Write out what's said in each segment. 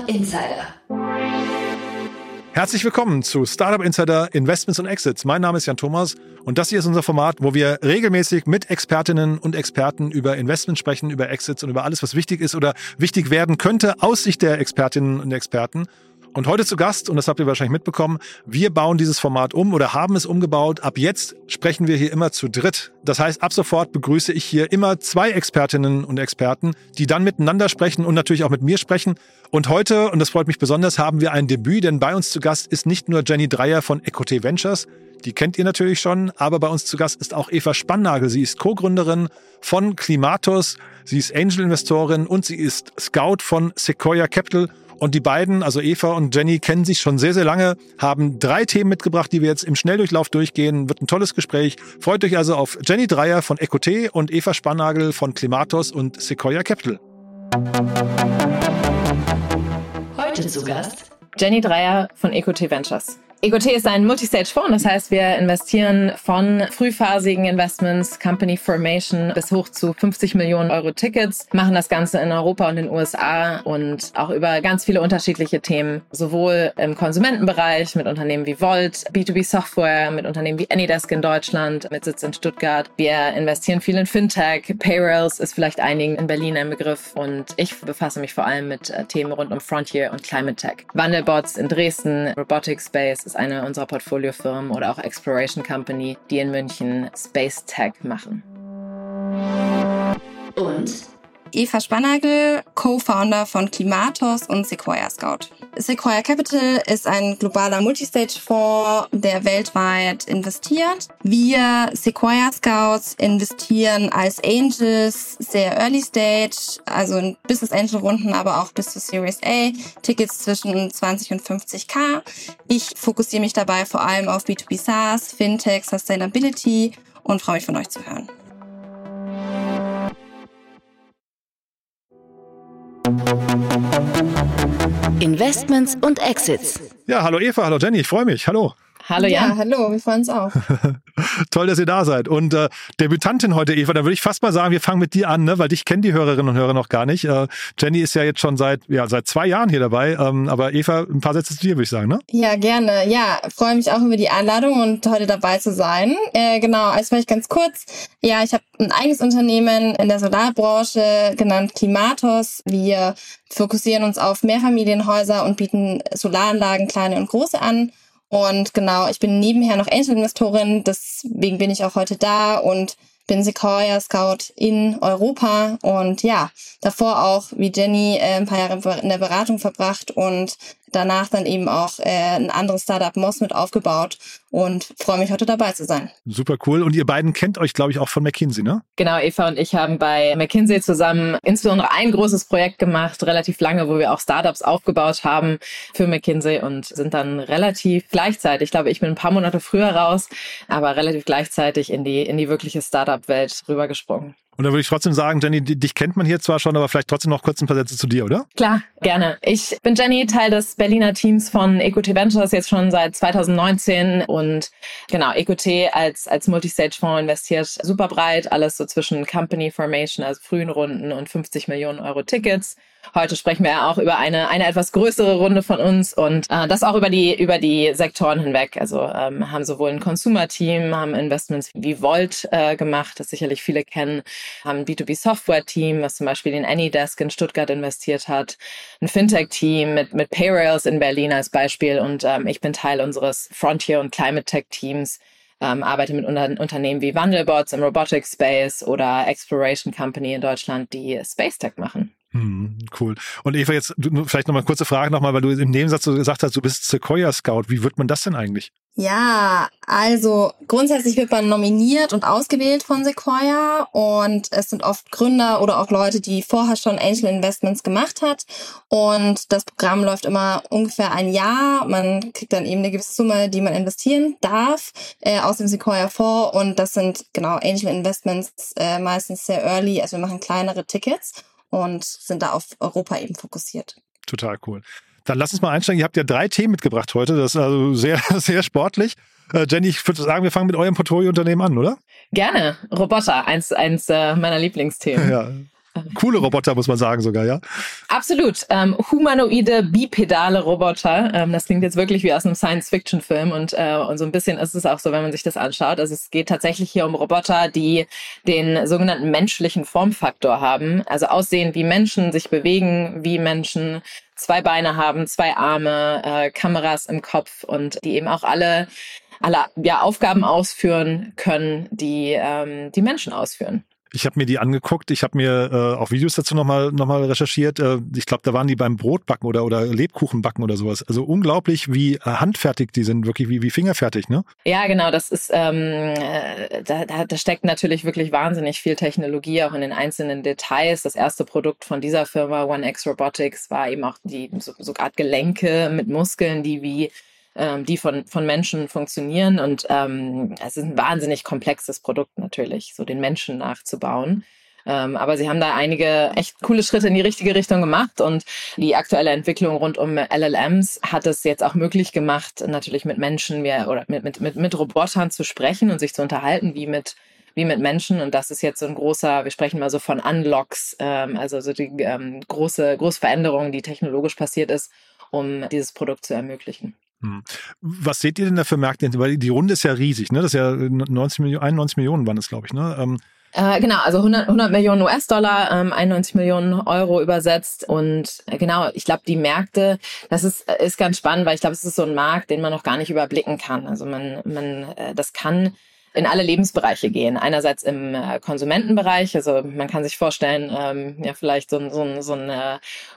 Startup Insider. Herzlich willkommen zu Startup Insider Investments und Exits. Mein Name ist Jan Thomas und das hier ist unser Format, wo wir regelmäßig mit Expertinnen und Experten über Investments sprechen, über Exits und über alles, was wichtig ist oder wichtig werden könnte aus Sicht der Expertinnen und Experten. Und heute zu Gast, und das habt ihr wahrscheinlich mitbekommen, wir bauen dieses Format um oder haben es umgebaut. Ab jetzt sprechen wir hier immer zu dritt. Das heißt, ab sofort begrüße ich hier immer zwei Expertinnen und Experten, die dann miteinander sprechen und natürlich auch mit mir sprechen. Und heute, und das freut mich besonders, haben wir ein Debüt, denn bei uns zu Gast ist nicht nur Jenny Dreier von EQT Ventures, die kennt ihr natürlich schon, aber bei uns zu Gast ist auch Eva Spannagel. Sie ist Co-Gründerin von Klimatos, sie ist Angel-Investorin und sie ist Scout von Sequoia Capital. Und die beiden, also Eva und Jenny, kennen sich schon sehr, sehr lange, haben 3 Themen mitgebracht, die wir jetzt im Schnelldurchlauf durchgehen. Wird ein tolles Gespräch. Freut euch also auf Jenny Dreier von EQT und Eva Spannagel von Klimatos und Sequoia Capital. Heute zu Gast Jenny Dreier von EQT Ventures. EQT ist ein Multistage-Fonds, das heißt, wir investieren von frühphasigen Investments, Company Formation bis hoch zu 50 Millionen Euro Tickets, machen das Ganze in Europa und in den USA und auch über ganz viele unterschiedliche Themen, sowohl im Konsumentenbereich mit Unternehmen wie Volt, B2B-Software, mit Unternehmen wie Anydesk in Deutschland, mit Sitz in Stuttgart. Wir investieren viel in Fintech, Payrails ist vielleicht einigen in Berlin ein Begriff und ich befasse mich vor allem mit Themen rund um Frontier und Climate Tech. Wandelbots in Dresden, Robotics Space ist eine unserer Portfoliofirmen oder auch Exploration Company, die in München Space Tech machen. Und Eva Spannagel, Co-Founder von Klimatos und Sequoia Scout. Sequoia Capital ist ein globaler Multistage-Fonds, der weltweit investiert. Wir Sequoia Scouts investieren als Angels sehr Early Stage, also in Business Angel Runden, aber auch bis zu Series A, Tickets zwischen 20 und 50k. Ich fokussiere mich dabei vor allem auf B2B SaaS, Fintech, Sustainability und freue mich von euch zu hören. Investments und Exits. Ja, hallo Eva, hallo Jenny, ich freue mich, hallo. Hallo Jan. Ja, hallo, wir freuen uns auch. Toll, dass ihr da seid. Und Debütantin heute, Eva, da würde ich fast mal sagen, wir fangen mit dir an, ne? Weil dich kennen die Hörerinnen und Hörer noch gar nicht. Jenny ist ja jetzt schon seit 2 Jahren hier dabei, aber Eva, ein paar Sätze zu dir, würde ich sagen, ne? Ja, gerne. Ja, freue mich auch über die Einladung und heute dabei zu sein. Genau, also vielleicht ganz kurz. Ja, ich habe ein eigenes Unternehmen in der Solarbranche, genannt Klimatos. Wir fokussieren uns auf Mehrfamilienhäuser und bieten Solaranlagen, kleine und große an. Und genau, ich bin nebenher noch Angel-Investorin, deswegen bin ich auch heute da und bin Sequoia Scout in Europa und ja, davor auch wie Jenny ein paar Jahre in der Beratung verbracht und danach dann eben auch ein anderes Startup Moss mit aufgebaut und freue mich heute dabei zu sein. Super cool. Und ihr beiden kennt euch, glaube ich, auch von McKinsey, ne? Genau, Eva und ich haben bei McKinsey zusammen insbesondere ein großes Projekt gemacht, relativ lange, wo wir auch Startups aufgebaut haben für McKinsey und sind dann relativ gleichzeitig, ich glaube, ich bin ein paar Monate früher raus, aber relativ gleichzeitig in die wirkliche Startup-Welt rübergesprungen. Und da würde ich trotzdem sagen, Jenny, dich kennt man hier zwar schon, aber vielleicht trotzdem noch kurz ein paar Sätze zu dir, oder? Klar, gerne. Ich bin Jenny, Teil des Berliner Teams von EQT Ventures jetzt schon seit 2019 und genau, EQT als Multistage-Fonds investiert super breit, alles so zwischen Company Formation, also frühen Runden und 50 Millionen Euro Tickets. Heute sprechen wir ja auch über eine etwas größere Runde von uns und das auch über die Sektoren hinweg. Also haben sowohl ein Consumer-Team, haben Investments wie Volt gemacht, das sicherlich viele kennen, haben ein B2B-Software-Team, was zum Beispiel in Anydesk in Stuttgart investiert hat, ein Fintech-Team mit Payrails in Berlin als Beispiel und ich bin Teil unseres Frontier- und Climate-Tech-Teams. Arbeite mit Unternehmen wie Wandelbots im Robotics Space oder Exploration Company in Deutschland, die Space Tech machen. Cool. Und Eva, jetzt vielleicht nochmal eine kurze Frage, weil du im Nebensatz so gesagt hast, du bist Sequoia Scout. Wie wird man das denn eigentlich? Ja, also grundsätzlich wird man nominiert und ausgewählt von Sequoia und es sind oft Gründer oder auch Leute, die vorher schon Angel Investments gemacht hat und das Programm läuft immer ungefähr ein Jahr. Man kriegt dann eben eine gewisse Summe, die man investieren darf aus dem Sequoia-Fonds und das sind genau Angel Investments meistens sehr early, also wir machen kleinere Tickets und sind da auf Europa eben fokussiert. Total cool. Dann lass uns mal einsteigen. Ihr habt ja 3 Themen mitgebracht heute. Das ist also sehr, sehr sportlich. Jenny, ich würde sagen, wir fangen mit eurem Portfoliounternehmen an, oder? Gerne. Roboter, eins meiner Lieblingsthemen. Ja. Coole Roboter, muss man sagen sogar, ja? Absolut. Humanoide, bipedale Roboter. Das klingt jetzt wirklich wie aus einem Science-Fiction-Film und so ein bisschen ist es auch so, wenn man sich das anschaut. Also es geht tatsächlich hier um Roboter, die den sogenannten menschlichen Formfaktor haben. Also aussehen wie Menschen, sich bewegen wie Menschen, 2 Beine haben, 2 Arme, Kameras im Kopf und die eben auch alle Aufgaben ausführen können, die Menschen ausführen. Ich habe mir die angeguckt, ich habe mir auch Videos dazu nochmal recherchiert. Ich glaube, da waren die beim Brotbacken oder Lebkuchenbacken oder sowas. Also unglaublich, wie handfertig die sind, wirklich wie fingerfertig, ne? Ja, genau. Das ist da steckt natürlich wirklich wahnsinnig viel Technologie auch in den einzelnen Details. Das erste Produkt von dieser Firma 1X Robotics war eben auch die sogar Gelenke mit Muskeln, die von Menschen funktionieren und es ist ein wahnsinnig komplexes Produkt natürlich, so den Menschen nachzubauen. Aber sie haben da einige echt coole Schritte in die richtige Richtung gemacht und die aktuelle Entwicklung rund um LLMs hat es jetzt auch möglich gemacht, natürlich mit Menschen mit Robotern zu sprechen und sich zu unterhalten wie mit Menschen und das ist jetzt so ein großer, wir sprechen mal so von Unlocks, also so die große Veränderung, die technologisch passiert ist, um dieses Produkt zu ermöglichen. Was seht ihr denn da für Märkte? Weil die Runde ist ja riesig, ne? Das ist ja 91 Millionen waren es, glaube ich, ne? Genau, also 100 Millionen US-Dollar, 91 Millionen Euro übersetzt und genau, ich glaube, die Märkte, das ist ganz spannend, weil ich glaube, es ist so ein Markt, den man noch gar nicht überblicken kann. Also das kann in alle Lebensbereiche gehen. Einerseits im Konsumentenbereich, also man kann sich vorstellen, vielleicht so einen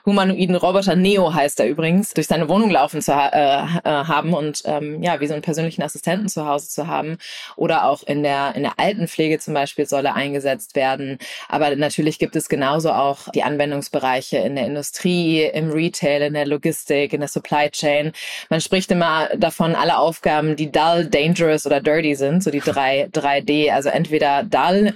humanoiden Roboter, Neo heißt er übrigens, durch seine Wohnung laufen zu haben und wie so einen persönlichen Assistenten zu Hause zu haben. Oder auch in der Altenpflege zum Beispiel soll er eingesetzt werden. Aber natürlich gibt es genauso auch die Anwendungsbereiche in der Industrie, im Retail, in der Logistik, in der Supply Chain. Man spricht immer davon, alle Aufgaben, die dull, dangerous oder dirty sind, so die 3D, also entweder dull,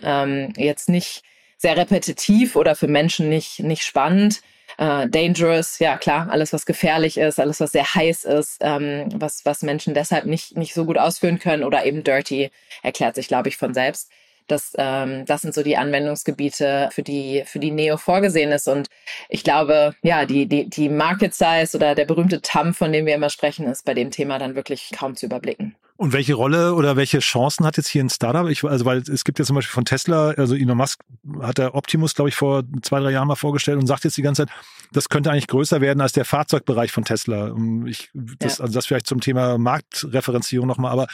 jetzt nicht sehr repetitiv oder für Menschen nicht spannend, dangerous, ja klar, alles was gefährlich ist, alles was sehr heiß ist, was Menschen deshalb nicht so gut ausführen können oder eben dirty, erklärt sich, glaube ich, von selbst. Das sind so die Anwendungsgebiete, für die Neo vorgesehen ist. Und ich glaube, ja, die Market Size oder der berühmte TAM, von dem wir immer sprechen, ist bei dem Thema dann wirklich kaum zu überblicken. Und welche Rolle oder welche Chancen hat jetzt hier ein Startup? Weil es gibt ja zum Beispiel von Tesla, also Elon Musk hat der Optimus, glaube ich, vor 2-3 Jahren mal vorgestellt und sagt jetzt die ganze Zeit, das könnte eigentlich größer werden als der Fahrzeugbereich von Tesla. Also das vielleicht zum Thema Marktreferenzierung nochmal, aber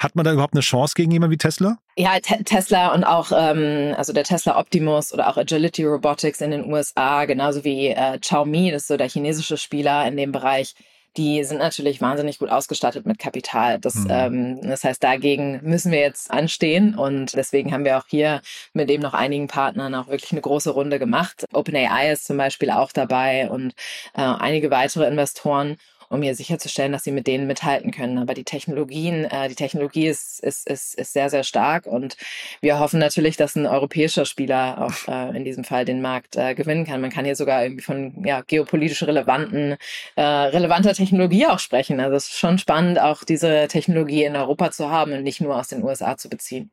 hat man da überhaupt eine Chance gegen jemanden wie Tesla? Ja, Tesla und auch also der Tesla Optimus oder auch Agility Robotics in den USA, genauso wie Xiaomi, das ist so der chinesische Spieler in dem Bereich, die sind natürlich wahnsinnig gut ausgestattet mit Kapital. Das heißt, dagegen müssen wir jetzt anstehen. Und deswegen haben wir auch hier mit eben noch einigen Partnern auch wirklich eine große Runde gemacht. OpenAI ist zum Beispiel auch dabei und einige weitere Investoren, um hier sicherzustellen, dass sie mit denen mithalten können. Aber die Technologie ist sehr, sehr stark und wir hoffen natürlich, dass ein europäischer Spieler auch in diesem Fall den Markt gewinnen kann. Man kann hier sogar irgendwie von geopolitisch relevanter Technologie auch sprechen. Also es ist schon spannend, auch diese Technologie in Europa zu haben und nicht nur aus den USA zu beziehen.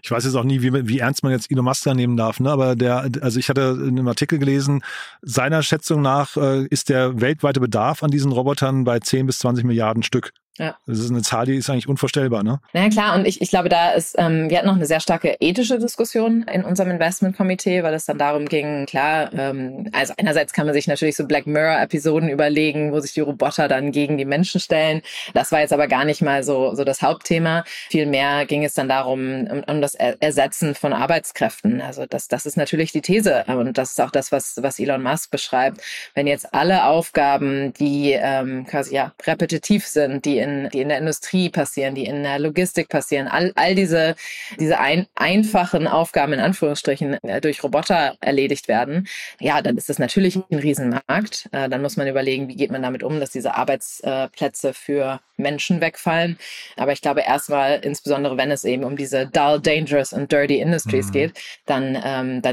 Ich weiß jetzt auch nie, wie ernst man jetzt Elon Musk nehmen darf, ne? Aber ich hatte in einem Artikel gelesen, seiner Schätzung nach ist der weltweite Bedarf an diesen Robotern bei 10 bis 20 Milliarden Stück. Ja. Das ist eine Zahl, die ist eigentlich unvorstellbar, ne? Na klar, und ich glaube, da ist, wir hatten noch eine sehr starke ethische Diskussion in unserem Investmentkomitee, weil es dann darum ging, klar, also einerseits kann man sich natürlich so Black Mirror-Episoden überlegen, wo sich die Roboter dann gegen die Menschen stellen. Das war jetzt aber gar nicht mal so das Hauptthema. Vielmehr ging es dann darum, um das Ersetzen von Arbeitskräften. Also das ist natürlich die These und das ist auch das, was Elon Musk beschreibt. Wenn jetzt alle Aufgaben, die quasi repetitiv sind, die in der Industrie passieren, die in der Logistik passieren, all diese einfachen Aufgaben in Anführungsstrichen durch Roboter erledigt werden, ja, dann ist das natürlich ein Riesenmarkt. Dann muss man überlegen, wie geht man damit um, dass diese Arbeitsplätze für Menschen wegfallen. Aber ich glaube erstmal, insbesondere wenn es eben um diese dull, dangerous und dirty Industries geht, dann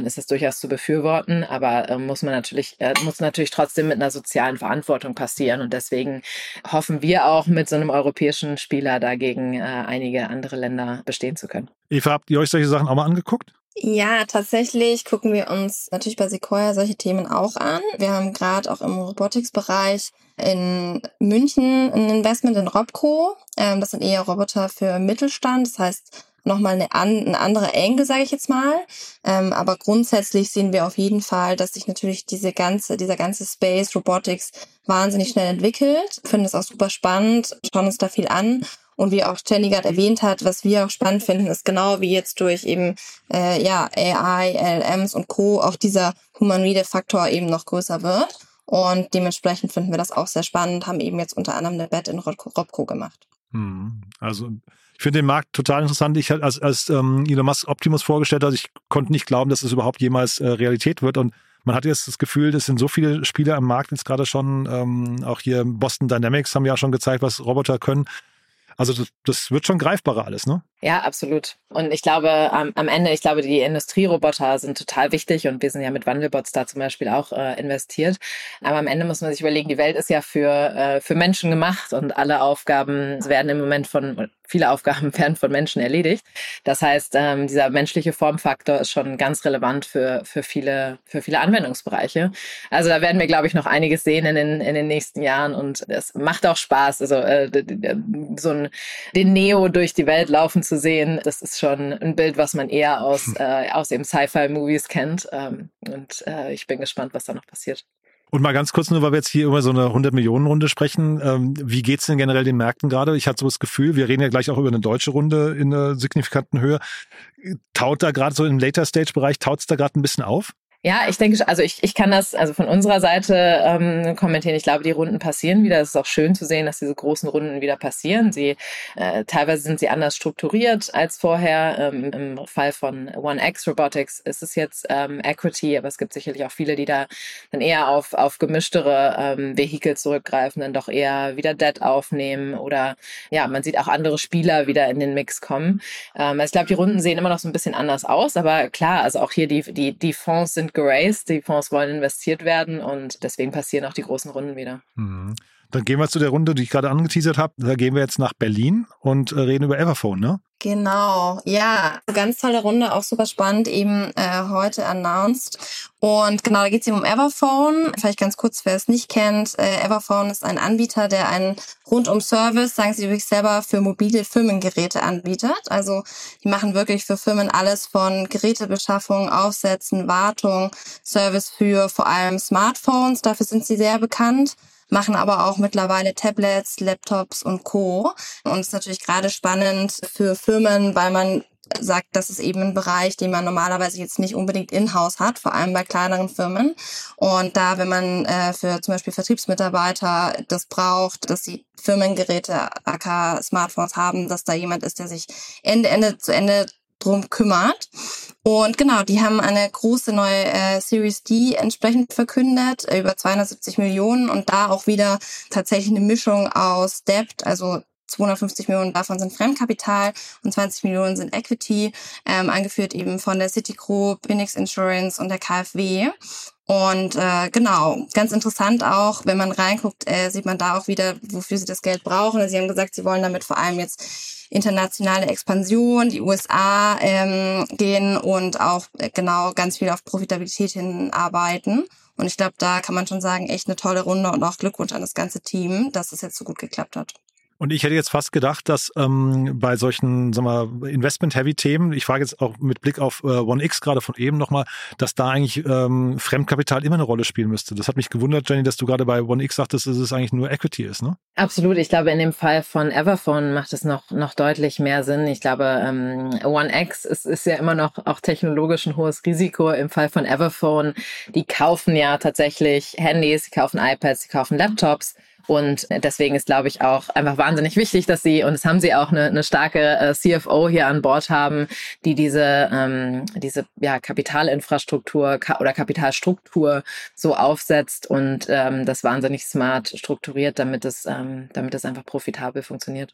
ist das durchaus zu befürworten. Aber muss natürlich trotzdem mit einer sozialen Verantwortung passieren. Und deswegen hoffen wir auch, mit so einem europäischen Spieler dagegen einige andere Länder bestehen zu können. Eva, habt ihr euch solche Sachen auch mal angeguckt? Ja, tatsächlich gucken wir uns natürlich bei Sequoia solche Themen auch an. Wir haben gerade auch im Robotics-Bereich in München ein Investment in Robco. Das sind eher Roboter für Mittelstand, das heißt nochmal ein anderer Engel, sage ich jetzt mal. Aber grundsätzlich sehen wir auf jeden Fall, dass sich natürlich dieser ganze Space Robotics wahnsinnig schnell entwickelt. Finden das auch super spannend, schauen uns da viel an. Und wie auch Jenny gerade erwähnt hat, was wir auch spannend finden, ist genau wie jetzt durch eben AI, LLMs und Co. auch dieser humanoide Faktor eben noch größer wird. Und dementsprechend finden wir das auch sehr spannend, haben eben jetzt unter anderem eine Bet in Robco gemacht. Also ich finde den Markt total interessant. Ich als Elon Musk Optimus vorgestellt hat, ich konnte nicht glauben, dass es überhaupt jemals Realität wird. Und man hat jetzt das Gefühl, es sind so viele Spieler am Markt jetzt gerade schon. Auch hier Boston Dynamics haben ja schon gezeigt, was Roboter können. Also das wird schon greifbarer alles, ne? Ja, absolut. Und ich glaube, am Ende, die Industrieroboter sind total wichtig und wir sind ja mit Wandelbots da zum Beispiel auch investiert. Aber am Ende muss man sich überlegen, die Welt ist ja für Menschen gemacht und viele Aufgaben werden von Menschen erledigt. Das heißt, dieser menschliche Formfaktor ist schon ganz relevant für viele Anwendungsbereiche. Also da werden wir, glaube ich, noch einiges sehen in den nächsten Jahren und es macht auch Spaß, also den Neo durch die Welt laufen zu sehen. Das ist schon ein Bild, was man eher aus eben Sci-Fi-Movies kennt. Ich bin gespannt, was da noch passiert. Und mal ganz kurz nur, weil wir jetzt hier über so eine 100-Millionen-Runde sprechen. Wie geht's denn generell den Märkten gerade? Ich hatte so das Gefühl, wir reden ja gleich auch über eine deutsche Runde in einer signifikanten Höhe. Taut da gerade so im Later-Stage-Bereich, taut's da gerade ein bisschen auf? Ja, ich denke, also ich kann das also von unserer Seite kommentieren. Ich glaube, die Runden passieren wieder. Es ist auch schön zu sehen, dass diese großen Runden wieder passieren. Teilweise sind sie anders strukturiert als vorher. Im Fall von 1X Robotics ist es jetzt Equity, aber es gibt sicherlich auch viele, die da dann eher auf gemischtere Vehikel zurückgreifen, dann doch eher wieder Debt aufnehmen oder ja, man sieht auch andere Spieler wieder in den Mix kommen. Also ich glaube, die Runden sehen immer noch so ein bisschen anders aus, aber klar, also auch hier die Fonds sind geraced, die Fonds wollen investiert werden und deswegen passieren auch die großen Runden wieder. Dann gehen wir zu der Runde, die ich gerade angeteasert habe. Da gehen wir jetzt nach Berlin und reden über Everphone, ne? Genau, ja. Ganz tolle Runde, auch super spannend, eben heute announced. Und genau, da geht es eben um Everphone. Vielleicht ganz kurz, wer es nicht kennt. Everphone ist ein Anbieter, der einen Rundum-Service, sagen sie übrigens selber, für mobile Firmengeräte anbietet. Also die machen wirklich für Firmen alles von Gerätebeschaffung, Aufsetzen, Wartung, Service für vor allem Smartphones. Dafür sind sie sehr bekannt. Machen aber auch mittlerweile Tablets, Laptops und Co. Und ist natürlich gerade spannend für Firmen, weil man sagt, das ist eben ein Bereich, den man normalerweise jetzt nicht unbedingt in-house hat, vor allem bei kleineren Firmen. Und da, wenn man für zum Beispiel Vertriebsmitarbeiter das braucht, dass sie Firmengeräte, aka Smartphones haben, dass da jemand ist, der sich Ende zu Ende drum kümmert. Und genau, die haben eine große neue Series D entsprechend verkündet, über 270 Millionen und da auch wieder tatsächlich eine Mischung aus Debt, also 250 Millionen davon sind Fremdkapital und 20 Millionen sind Equity, angeführt eben von der Citi Group, Phoenix Insurance und der KfW. Und genau, ganz interessant auch, wenn man reinguckt, sieht man da auch wieder, wofür sie das Geld brauchen. Sie haben gesagt, sie wollen damit vor allem jetzt internationale Expansion, die USA gehen und auch genau ganz viel auf Profitabilität hinarbeiten. Und ich glaube, da kann man schon sagen, echt eine tolle Runde und auch Glückwunsch an das ganze Team, dass es jetzt so gut geklappt hat. Und ich hätte jetzt fast gedacht, dass bei solchen, sagen wir, Investment-Heavy-Themen, ich frage jetzt auch mit Blick auf 1X gerade von eben nochmal, dass da eigentlich Fremdkapital immer eine Rolle spielen müsste. Das hat mich gewundert, Jenny, dass du gerade bei 1X sagtest, dass es eigentlich nur Equity ist, ne? Absolut. Ich glaube, in dem Fall von Everphone macht es noch deutlich mehr Sinn. Ich glaube, 1X ist ja immer noch auch technologisch ein hohes Risiko. Im Fall von Everphone, die kaufen ja tatsächlich Handys, die kaufen iPads, die kaufen Laptops. Und deswegen ist, glaube ich, auch einfach wahnsinnig wichtig, dass sie, und das haben sie auch, eine starke CFO hier an Bord haben, die diese Kapitalinfrastruktur oder Kapitalstruktur so aufsetzt und das wahnsinnig smart strukturiert, damit es einfach profitabel funktioniert.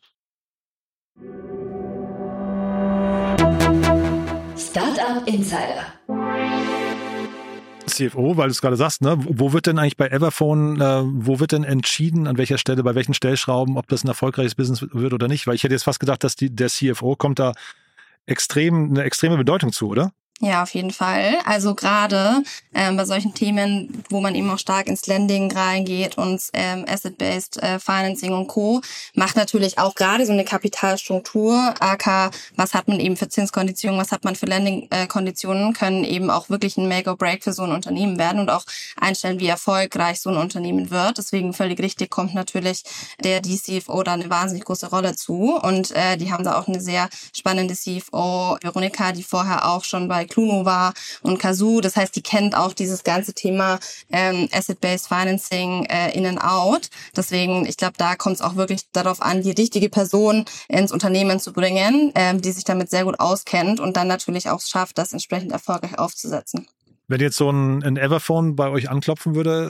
Startup Insider. CFO, weil du es gerade sagst, ne? Wo wird denn eigentlich bei Everphone, wo wird denn entschieden, an welcher Stelle, bei welchen Stellschrauben, ob das ein erfolgreiches Business wird oder nicht? Weil ich hätte jetzt fast gedacht, dass der CFO kommt da eine extreme Bedeutung zu, oder? Ja, auf jeden Fall. Also gerade bei solchen Themen, wo man eben auch stark ins Lending reingeht und Asset-Based Financing und Co., macht natürlich auch gerade so eine Kapitalstruktur, aka was hat man eben für Zinskonditionen, was hat man für Lending-Konditionen, können eben auch wirklich ein Make-or-Break für so ein Unternehmen werden und auch einstellen, wie erfolgreich so ein Unternehmen wird. Deswegen völlig richtig kommt natürlich der CFO da eine wahnsinnig große Rolle zu. Und die haben da auch eine sehr spannende CFO, Veronika, die vorher auch schon bei Cluno war und Cazoo. Das heißt, die kennt auch dieses ganze Thema Asset-Based Financing in and out. Deswegen, ich glaube, da kommt es auch wirklich darauf an, die richtige Person ins Unternehmen zu bringen, die sich damit sehr gut auskennt und dann natürlich auch schafft, das entsprechend erfolgreich aufzusetzen. Wenn jetzt so ein Everphone bei euch anklopfen würde,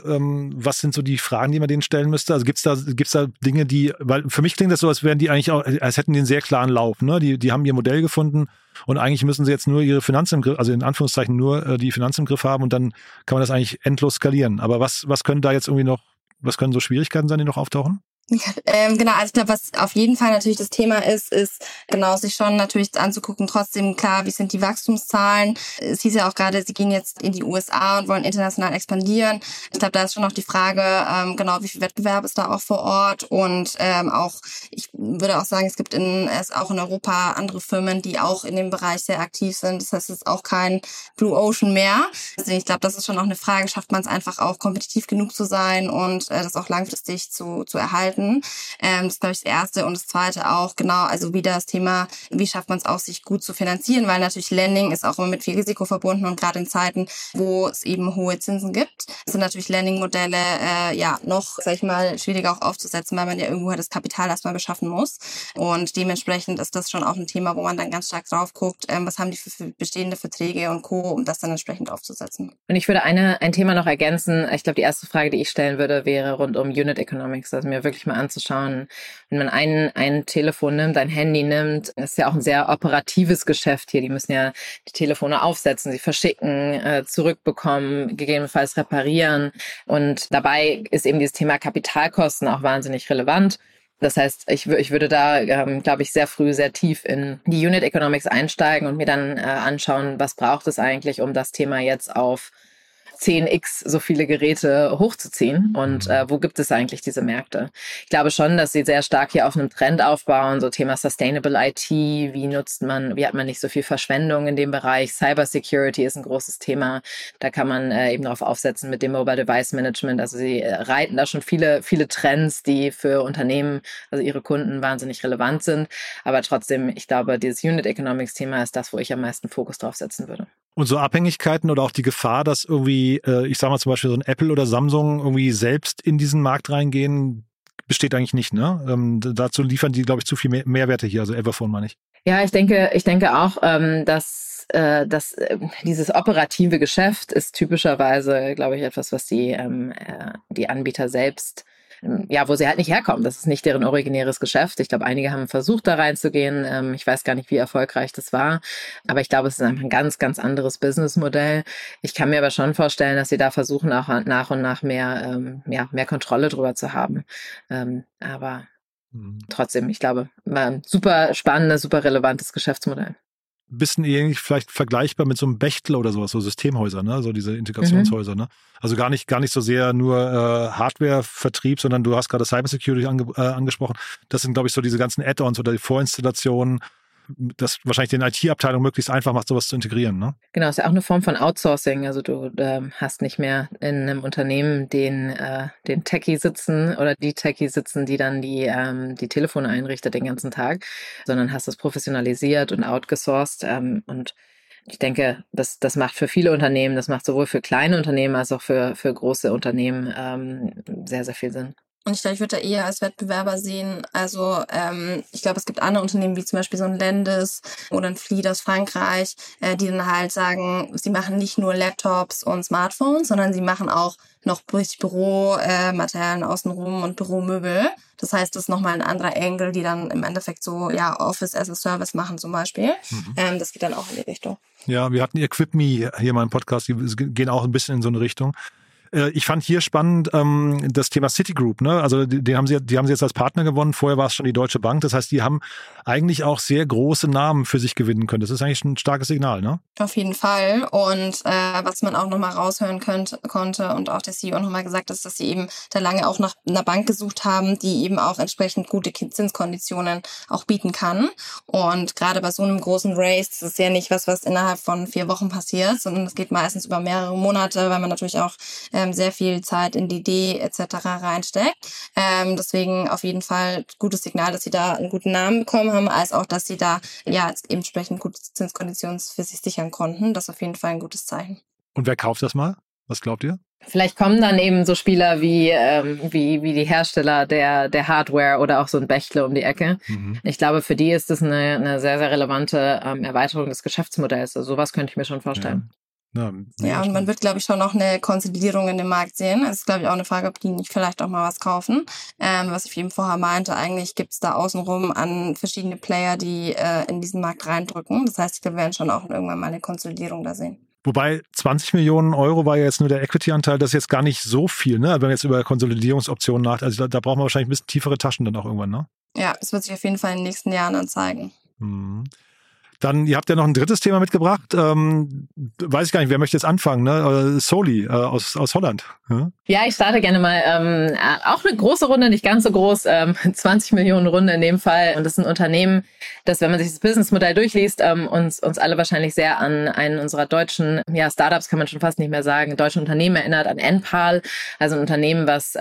was sind so die Fragen, die man denen stellen müsste? Also gibt's da Dinge, die, weil für mich klingt das so, als wären die eigentlich auch, als hätten die einen sehr klaren Lauf, ne? Die haben ihr Modell gefunden und eigentlich müssen sie jetzt nur ihre Finanzen im Griff, also in Anführungszeichen nur die Finanzen im Griff haben und dann kann man das eigentlich endlos skalieren. Aber was können da jetzt irgendwie noch, was können so Schwierigkeiten sein, die noch auftauchen? Genau, also ich glaube, was auf jeden Fall natürlich das Thema ist genau, sich schon natürlich anzugucken, trotzdem klar, wie sind die Wachstumszahlen. Es hieß ja auch gerade, sie gehen jetzt in die USA und wollen international expandieren. Ich glaube, da ist schon noch die Frage, genau, wie viel Wettbewerb ist da auch vor Ort und auch, ich würde auch sagen, es gibt auch in Europa andere Firmen, die auch in dem Bereich sehr aktiv sind. Das heißt, es ist auch kein Blue Ocean mehr. Deswegen, ich glaube, das ist schon auch eine Frage, schafft man es einfach auch kompetitiv genug zu sein und das auch langfristig zu erhalten. Das ist, glaube ich, das Erste. Und das Zweite auch, genau, also wieder das Thema, wie schafft man es auch, sich gut zu finanzieren, weil natürlich Lending ist auch immer mit viel Risiko verbunden und gerade in Zeiten, wo es eben hohe Zinsen gibt, sind natürlich Lending-Modelle noch, sag ich mal, schwieriger auch aufzusetzen, weil man ja irgendwo das Kapital erstmal beschaffen muss. Und dementsprechend ist das schon auch ein Thema, wo man dann ganz stark drauf guckt, was haben die für bestehende Verträge und Co., um das dann entsprechend aufzusetzen. Und ich würde ein Thema noch ergänzen. Ich glaube, die erste Frage, die ich stellen würde, wäre rund um Unit Economics, also mir wirklich mal anzuschauen. Wenn man ein Telefon nimmt, ein Handy nimmt, das ist ja auch ein sehr operatives Geschäft hier. Die müssen ja die Telefone aufsetzen, sie verschicken, zurückbekommen, gegebenenfalls reparieren. Und dabei ist eben dieses Thema Kapitalkosten auch wahnsinnig relevant. Das heißt, ich würde da, glaube ich, sehr früh, sehr tief in die Unit Economics einsteigen und mir dann anschauen, was braucht es eigentlich, um das Thema jetzt auf 10x so viele Geräte hochzuziehen und wo gibt es eigentlich diese Märkte? Ich glaube schon, dass sie sehr stark hier auf einem Trend aufbauen, so Thema Sustainable IT, wie hat man nicht so viel Verschwendung in dem Bereich? Cybersecurity ist ein großes Thema, da kann man eben drauf aufsetzen mit dem Mobile Device Management, also sie reiten da schon viele, viele Trends, die für Unternehmen, also ihre Kunden wahnsinnig relevant sind, aber trotzdem, ich glaube, dieses Unit Economics Thema ist das, wo ich am meisten Fokus drauf setzen würde. Und so Abhängigkeiten oder auch die Gefahr, dass irgendwie, ich sag mal zum Beispiel so ein Apple oder Samsung irgendwie selbst in diesen Markt reingehen, besteht eigentlich nicht, ne? Dazu liefern die, glaube ich, zu viel Mehrwerte hier, also Everphone meine ich. Ja, ich denke auch, dass dieses operative Geschäft ist typischerweise, glaube ich, etwas, was die Anbieter selbst, ja, wo sie halt nicht herkommen. Das ist nicht deren originäres Geschäft. Ich glaube, einige haben versucht, da reinzugehen. Ich weiß gar nicht, wie erfolgreich das war. Aber ich glaube, es ist einfach ein ganz, ganz anderes Businessmodell. Ich kann mir aber schon vorstellen, dass sie da versuchen, auch nach und nach mehr Kontrolle drüber zu haben. Aber trotzdem, ich glaube, ein super spannendes, super relevantes Geschäftsmodell. Bisschen ähnlich vielleicht vergleichbar mit so einem Bechtle oder sowas, so Systemhäuser, ne? So diese Integrationshäuser, ne? Also gar nicht so sehr nur Hardware-Vertrieb, sondern du hast gerade Cybersecurity angesprochen. Das sind, glaube ich, so diese ganzen Add-ons oder die Vorinstallationen, das wahrscheinlich den IT-Abteilung möglichst einfach macht, sowas zu integrieren, ne? Genau, ist ja auch eine Form von Outsourcing. Also du hast nicht mehr in einem Unternehmen den Techie sitzen oder die Techie sitzen, die dann die Telefone einrichtet den ganzen Tag, sondern hast das professionalisiert und outgesourced. Und ich denke, das macht für viele Unternehmen, das macht sowohl für kleine Unternehmen als auch für große Unternehmen sehr, sehr viel Sinn. Und ich glaube, ich würde da eher als Wettbewerber sehen, also ich glaube, es gibt andere Unternehmen, wie zum Beispiel so ein Lendes oder ein Fleet aus Frankreich, die dann halt sagen, sie machen nicht nur Laptops und Smartphones, sondern sie machen auch noch Büromaterialien außenrum und Büromöbel. Das heißt, das ist nochmal ein anderer Angle, die dann im Endeffekt so, ja, Office as a Service machen zum Beispiel. Mhm. Das geht dann auch in die Richtung. Ja, wir hatten Equip Me hier mal im Podcast, die gehen auch ein bisschen in so eine Richtung. Ich fand hier spannend das Thema Citi Group, ne? Also die haben sie jetzt als Partner gewonnen. Vorher war es schon die Deutsche Bank. Das heißt, die haben eigentlich auch sehr große Namen für sich gewinnen können. Das ist eigentlich ein starkes Signal, ne? Auf jeden Fall. Und was man auch nochmal raushören konnte und auch der CEO nochmal gesagt ist, dass sie eben da lange auch nach einer Bank gesucht haben, die eben auch entsprechend gute Zinskonditionen auch bieten kann. Und gerade bei so einem großen Race, das ist ja nicht was innerhalb von 4 Wochen passiert, sondern es geht meistens über mehrere Monate, weil man natürlich auch sehr viel Zeit in die Idee etc. reinsteckt. Deswegen auf jeden Fall gutes Signal, dass sie da einen guten Namen bekommen haben, als auch, dass sie da ja entsprechend gute Zinskonditionen für sich sichern konnten. Das ist auf jeden Fall ein gutes Zeichen. Und wer kauft das mal? Was glaubt ihr? Vielleicht kommen dann eben so Spieler wie die Hersteller der Hardware oder auch so ein Bechtle um die Ecke. Mhm. Ich glaube, für die ist das eine sehr, sehr relevante Erweiterung des Geschäftsmodells. Also sowas könnte ich mir schon vorstellen. Ja. Ja, und man wird, glaube ich, schon noch eine Konsolidierung in dem Markt sehen. Es ist, glaube ich, auch eine Frage, ob die nicht vielleicht auch mal was kaufen. Was ich eben vorher meinte, eigentlich gibt es da außenrum an verschiedene Player, die in diesen Markt reindrücken. Das heißt, wir werden schon auch irgendwann mal eine Konsolidierung da sehen. Wobei 20 Millionen Euro war ja jetzt nur der Equity-Anteil, das ist jetzt gar nicht so viel, ne? Wenn man jetzt über Konsolidierungsoptionen nachdenkt, also da braucht man wahrscheinlich ein bisschen tiefere Taschen dann auch irgendwann, ne? Ja, das wird sich auf jeden Fall in den nächsten Jahren anzeigen. Mhm. Dann, ihr habt ja noch ein drittes Thema mitgebracht. Weiß ich gar nicht, wer möchte jetzt anfangen? Ne? Soli aus Holland. Ja? Ja, ich starte gerne mal. Auch eine große Runde, nicht ganz so groß. 20 Millionen Runde in dem Fall. Und das ist ein Unternehmen, das, wenn man sich das Businessmodell durchliest, uns alle wahrscheinlich sehr an einen unserer deutschen Startups, kann man schon fast nicht mehr sagen, deutschen Unternehmen erinnert, an Enpal. Also ein Unternehmen, was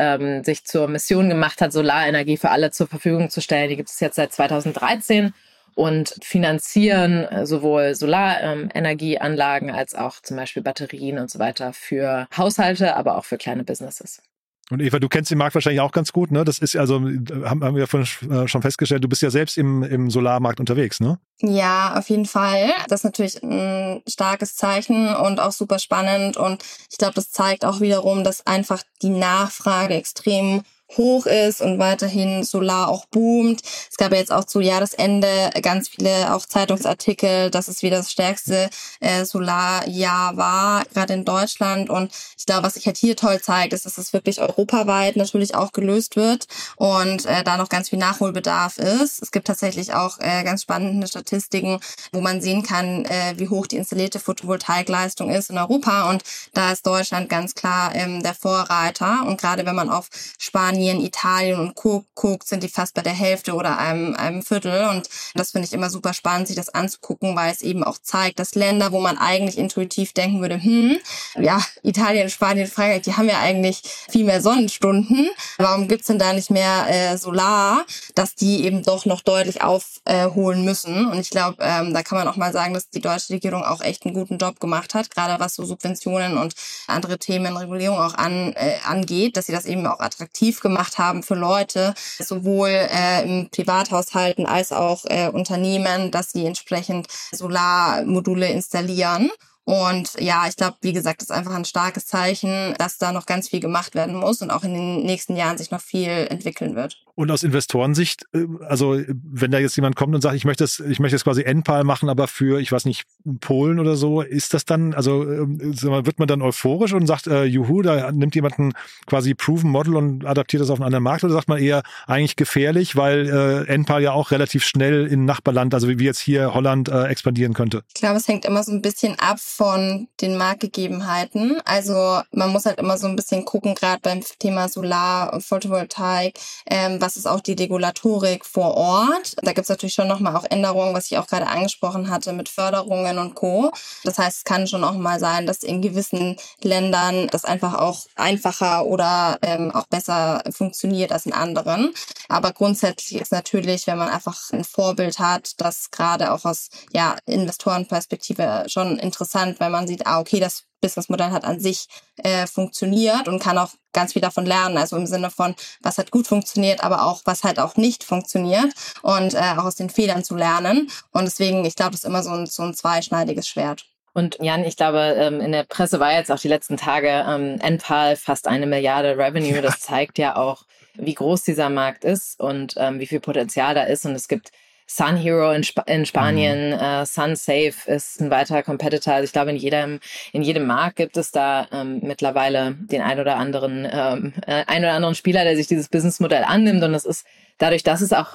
sich zur Mission gemacht hat, Solarenergie für alle zur Verfügung zu stellen. Die gibt es jetzt seit 2013. Und finanzieren sowohl Solarenergieanlagen als auch zum Beispiel Batterien und so weiter für Haushalte, aber auch für kleine Businesses. Und Eva, du kennst den Markt wahrscheinlich auch ganz gut, ne? Das ist also, haben wir vorhin schon festgestellt, du bist ja selbst im Solarmarkt unterwegs, ne? Ja, auf jeden Fall. Das ist natürlich ein starkes Zeichen und auch super spannend. Und ich glaube, das zeigt auch wiederum, dass einfach die Nachfrage extrem hoch ist und weiterhin Solar auch boomt. Es gab ja jetzt auch zu Jahresende ganz viele auch Zeitungsartikel, dass es wieder das stärkste Solarjahr war, gerade in Deutschland. Und ich glaube, was sich halt hier toll zeigt, ist, dass es wirklich europaweit natürlich auch gelöst wird und da noch ganz viel Nachholbedarf ist. Es gibt tatsächlich auch ganz spannende Statistiken, wo man sehen kann, wie hoch die installierte Photovoltaikleistung ist in Europa. Und da ist Deutschland ganz klar der Vorreiter. Und gerade wenn man auf Spanien, in Italien und Co. guckt, sind die fast bei der Hälfte oder einem Viertel. Und das finde ich immer super spannend, sich das anzugucken, weil es eben auch zeigt, dass Länder, wo man eigentlich intuitiv denken würde, Italien, Spanien, Frankreich, die haben ja eigentlich viel mehr Sonnenstunden. Warum gibt's denn da nicht mehr Solar? Dass die eben doch noch deutlich aufholen müssen. Und ich glaube, da kann man auch mal sagen, dass die deutsche Regierung auch echt einen guten Job gemacht hat, gerade was so Subventionen und andere Themen, Regulierung auch angeht, dass sie das eben auch attraktiv gemacht haben für Leute, sowohl im Privathaushalten als auch Unternehmen, dass sie entsprechend Solarmodule installieren. Und ja, ich glaube, wie gesagt, das ist einfach ein starkes Zeichen, dass da noch ganz viel gemacht werden muss und auch in den nächsten Jahren sich noch viel entwickeln wird. Und aus Investorensicht, also wenn da jetzt jemand kommt und sagt, ich möchte das quasi Enpal machen, aber für, ich weiß nicht, Polen oder so, ist das dann, also wird man dann euphorisch und sagt, juhu, da nimmt jemand ein quasi Proven Model und adaptiert das auf einen anderen Markt, oder sagt man eher eigentlich gefährlich, weil Enpal ja auch relativ schnell in Nachbarland, also wie jetzt hier Holland, expandieren könnte? Ich glaube, es hängt immer so ein bisschen ab von den Marktgegebenheiten. Also man muss halt immer so ein bisschen gucken, gerade beim Thema Solar und Photovoltaik, was ist auch die Regulatorik vor Ort. Da gibt es natürlich schon nochmal auch Änderungen, was ich auch gerade angesprochen hatte mit Förderungen und Co. Das heißt, es kann schon auch mal sein, dass in gewissen Ländern das einfach auch einfacher oder auch besser funktioniert als in anderen. Aber grundsätzlich ist natürlich, wenn man einfach ein Vorbild hat, das gerade auch aus Investorenperspektive schon interessant, weil man sieht, das Businessmodell hat an sich funktioniert und kann auch ganz viel davon lernen. Also im Sinne von, was hat gut funktioniert, aber auch, was halt auch nicht funktioniert und auch aus den Fehlern zu lernen. Und deswegen, ich glaube, das ist immer so ein zweischneidiges Schwert. Und Jan, ich glaube, in der Presse war jetzt auch die letzten Tage Enpal fast 1 Milliarde Revenue. Das zeigt ja auch, wie groß dieser Markt ist und wie viel Potenzial da ist. Und es gibt Sun Hero in Spanien, SunSafe ist ein weiterer Competitor. Also ich glaube, in jedem Markt gibt es da mittlerweile den ein oder anderen Spieler, der sich dieses Businessmodell annimmt. Und das ist dadurch, dass es auch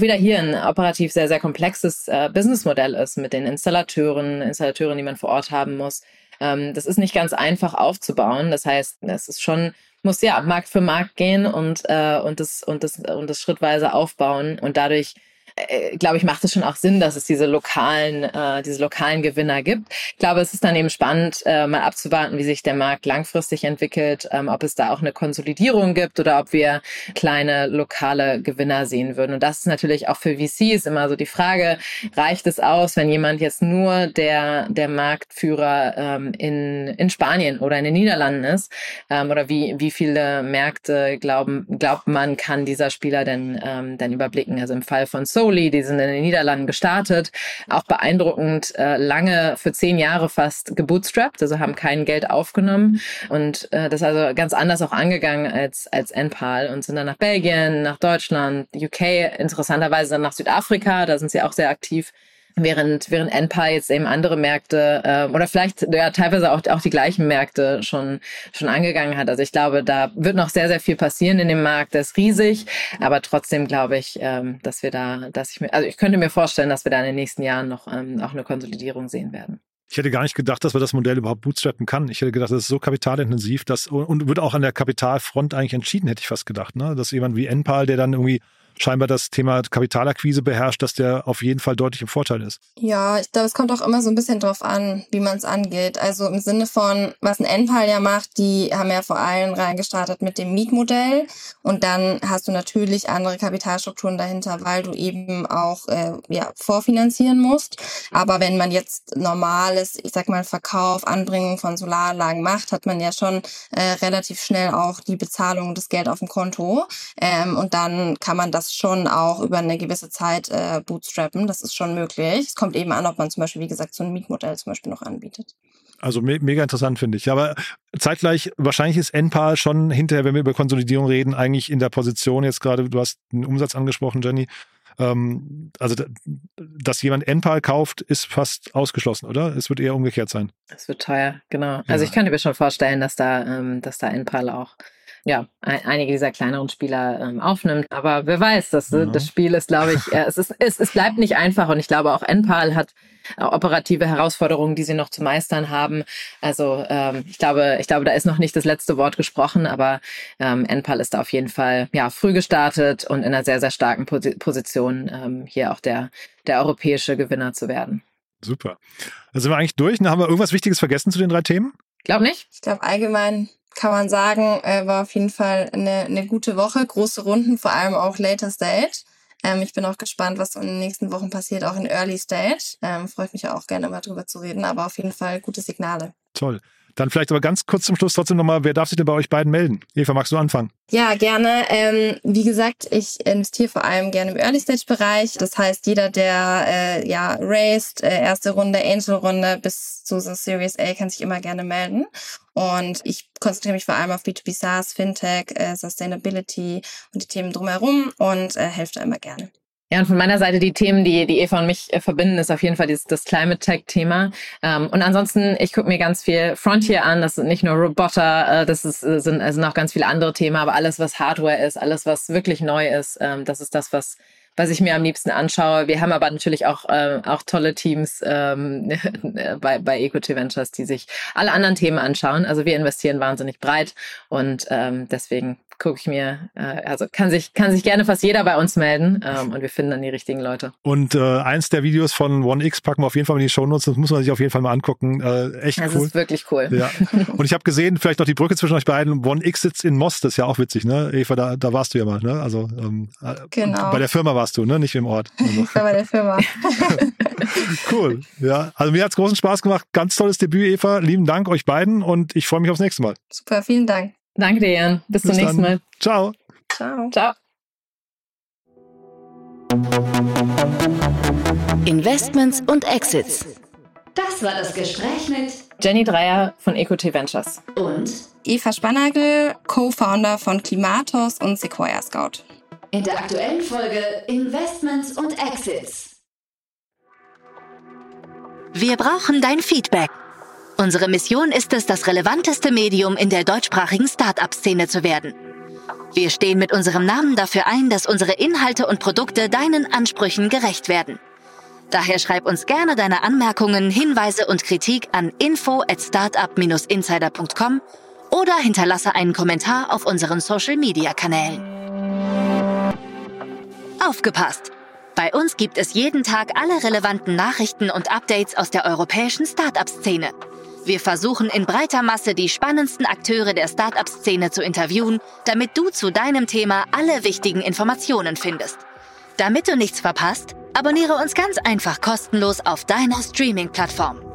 wieder hier ein operativ sehr, sehr komplexes Businessmodell ist mit den Installateuren, die man vor Ort haben muss. Das ist nicht ganz einfach aufzubauen. Das heißt, es ist schon, muss ja Markt für Markt gehen und das schrittweise aufbauen. Und dadurch, glaube ich, macht es schon auch Sinn, dass es diese lokalen Gewinner gibt. Ich glaube, es ist dann eben spannend, mal abzuwarten, wie sich der Markt langfristig entwickelt, ob es da auch eine Konsolidierung gibt oder ob wir kleine lokale Gewinner sehen würden. Und das ist natürlich auch für VCs immer so die Frage, reicht es aus, wenn jemand jetzt nur der Marktführer in Spanien oder in den Niederlanden ist? Oder wie viele Märkte glaubt man, kann dieser Spieler denn überblicken? Also im Fall von Soli, die sind in den Niederlanden gestartet, auch beeindruckend lange, für 10 Jahre fast gebootstrapped, also haben kein Geld aufgenommen und das also ganz anders auch angegangen als Enpal und sind dann nach Belgien, nach Deutschland, UK, interessanterweise dann nach Südafrika, da sind sie auch sehr aktiv, während Enpal jetzt eben andere Märkte oder vielleicht ja teilweise auch die gleichen Märkte schon angegangen hat. Also ich glaube, da wird noch sehr, sehr viel passieren in dem Markt. Der ist riesig, aber trotzdem glaube ich, ich könnte mir vorstellen, dass wir da in den nächsten Jahren noch auch eine Konsolidierung sehen werden. Ich hätte gar nicht gedacht, dass man das Modell überhaupt bootstrappen kann. Ich hätte gedacht, das ist so kapitalintensiv, und wird auch an der Kapitalfront eigentlich entschieden, hätte ich fast gedacht, ne? Dass jemand wie Enpal, der dann irgendwie scheinbar das Thema Kapitalakquise beherrscht, dass der auf jeden Fall deutlich im Vorteil ist. Ja, ich glaube, es kommt auch immer so ein bisschen drauf an, wie man es angeht. Also im Sinne von, was ein Enpal ja macht, die haben ja vor allem reingestartet mit dem Mietmodell und dann hast du natürlich andere Kapitalstrukturen dahinter, weil du eben auch vorfinanzieren musst. Aber wenn man jetzt normales, ich sag mal, Verkauf, Anbringung von Solaranlagen macht, hat man ja schon relativ schnell auch die Bezahlung des Geld auf dem Konto und dann kann man das schon auch über eine gewisse Zeit bootstrappen. Das ist schon möglich. Es kommt eben an, ob man zum Beispiel, wie gesagt, so ein Mietmodell zum Beispiel noch anbietet. Also mega interessant, finde ich. Aber zeitgleich, wahrscheinlich ist Enpal schon hinterher, wenn wir über Konsolidierung reden, eigentlich in der Position jetzt gerade, du hast den Umsatz angesprochen, Jenny, also dass jemand Enpal kauft, ist fast ausgeschlossen, oder? Es wird eher umgekehrt sein. Es wird teuer, genau. Ja. Also ich könnte mir schon vorstellen, dass da Enpal auch einige dieser kleineren Spieler aufnimmt. Aber wer weiß, das Spiel ist, glaube ich, es bleibt nicht einfach. Und ich glaube, auch Enpal hat operative Herausforderungen, die sie noch zu meistern haben. Also ich glaube, da ist noch nicht das letzte Wort gesprochen, aber Enpal ist da auf jeden Fall früh gestartet und in einer sehr, sehr starken Position, hier auch der europäische Gewinner zu werden. Super. Also sind wir eigentlich durch. Haben wir irgendwas Wichtiges vergessen zu den 3 Themen? Ich glaube nicht. Ich glaube allgemein kann man sagen, war auf jeden Fall eine gute Woche, große Runden, vor allem auch Later Stage. Ich bin auch gespannt, was so in den nächsten Wochen passiert, auch in Early Stage. Freue ich mich ja auch gerne, mal drüber zu reden, aber auf jeden Fall gute Signale. Toll. Dann vielleicht aber ganz kurz zum Schluss trotzdem nochmal, wer darf sich denn bei euch beiden melden? Eva, magst du anfangen? Ja, gerne. Wie gesagt, ich investiere vor allem gerne im Early-Stage-Bereich. Das heißt, jeder, der raised, erste Runde, Angel-Runde bis zu so Series A, kann sich immer gerne melden. Und ich konzentriere mich vor allem auf B2B SaaS, Fintech, Sustainability und die Themen drumherum und helfe da immer gerne. Ja, und von meiner Seite die Themen, die Eva und mich verbinden, ist auf jeden Fall das Climate-Tech-Thema. Und ansonsten, ich gucke mir ganz viel Frontier an. Das sind nicht nur Roboter, das sind auch ganz viele andere Themen. Aber alles, was Hardware ist, alles, was wirklich neu ist, das ist das, was ich mir am liebsten anschaue. Wir haben aber natürlich auch tolle Teams bei EQT Ventures, die sich alle anderen Themen anschauen. Also wir investieren wahnsinnig breit und deswegen gucke ich mir, also kann sich gerne fast jeder bei uns melden und wir finden dann die richtigen Leute. Und eins der Videos von 1X packen wir auf jeden Fall in die Shownotes, das muss man sich auf jeden Fall mal angucken. Echt das cool. Das ist wirklich cool. Ja. Und ich habe gesehen, vielleicht noch die Brücke zwischen euch beiden, 1X sitzt in Moss, das ist ja auch witzig, ne? Eva, da warst du ja mal, ne? Also genau. Bei der Firma warst du, ne? Nicht im Ort. Also. Ich war bei der Firma. Cool, ja. Also mir hat es großen Spaß gemacht, ganz tolles Debüt, Eva, lieben Dank euch beiden und ich freue mich aufs nächste Mal. Super, vielen Dank. Danke dir, Jan. Bis zum nächsten Mal. Ciao. Ciao. Ciao. Investments und Exits. Das war das Gespräch mit Jenny Dreier von EQT Ventures und Eva Spannagel, Co-Founder von Klimatos und Sequoia Scout. In der aktuellen Folge Investments und Exits. Wir brauchen dein Feedback. Unsere Mission ist es, das relevanteste Medium in der deutschsprachigen Start-up-Szene zu werden. Wir stehen mit unserem Namen dafür ein, dass unsere Inhalte und Produkte deinen Ansprüchen gerecht werden. Daher schreib uns gerne deine Anmerkungen, Hinweise und Kritik an info@startup-insider.com oder hinterlasse einen Kommentar auf unseren Social-Media-Kanälen. Aufgepasst! Bei uns gibt es jeden Tag alle relevanten Nachrichten und Updates aus der europäischen Startup-Szene. Wir versuchen in breiter Masse die spannendsten Akteure der Startup-Szene zu interviewen, damit du zu deinem Thema alle wichtigen Informationen findest. Damit du nichts verpasst, abonniere uns ganz einfach kostenlos auf deiner Streaming-Plattform.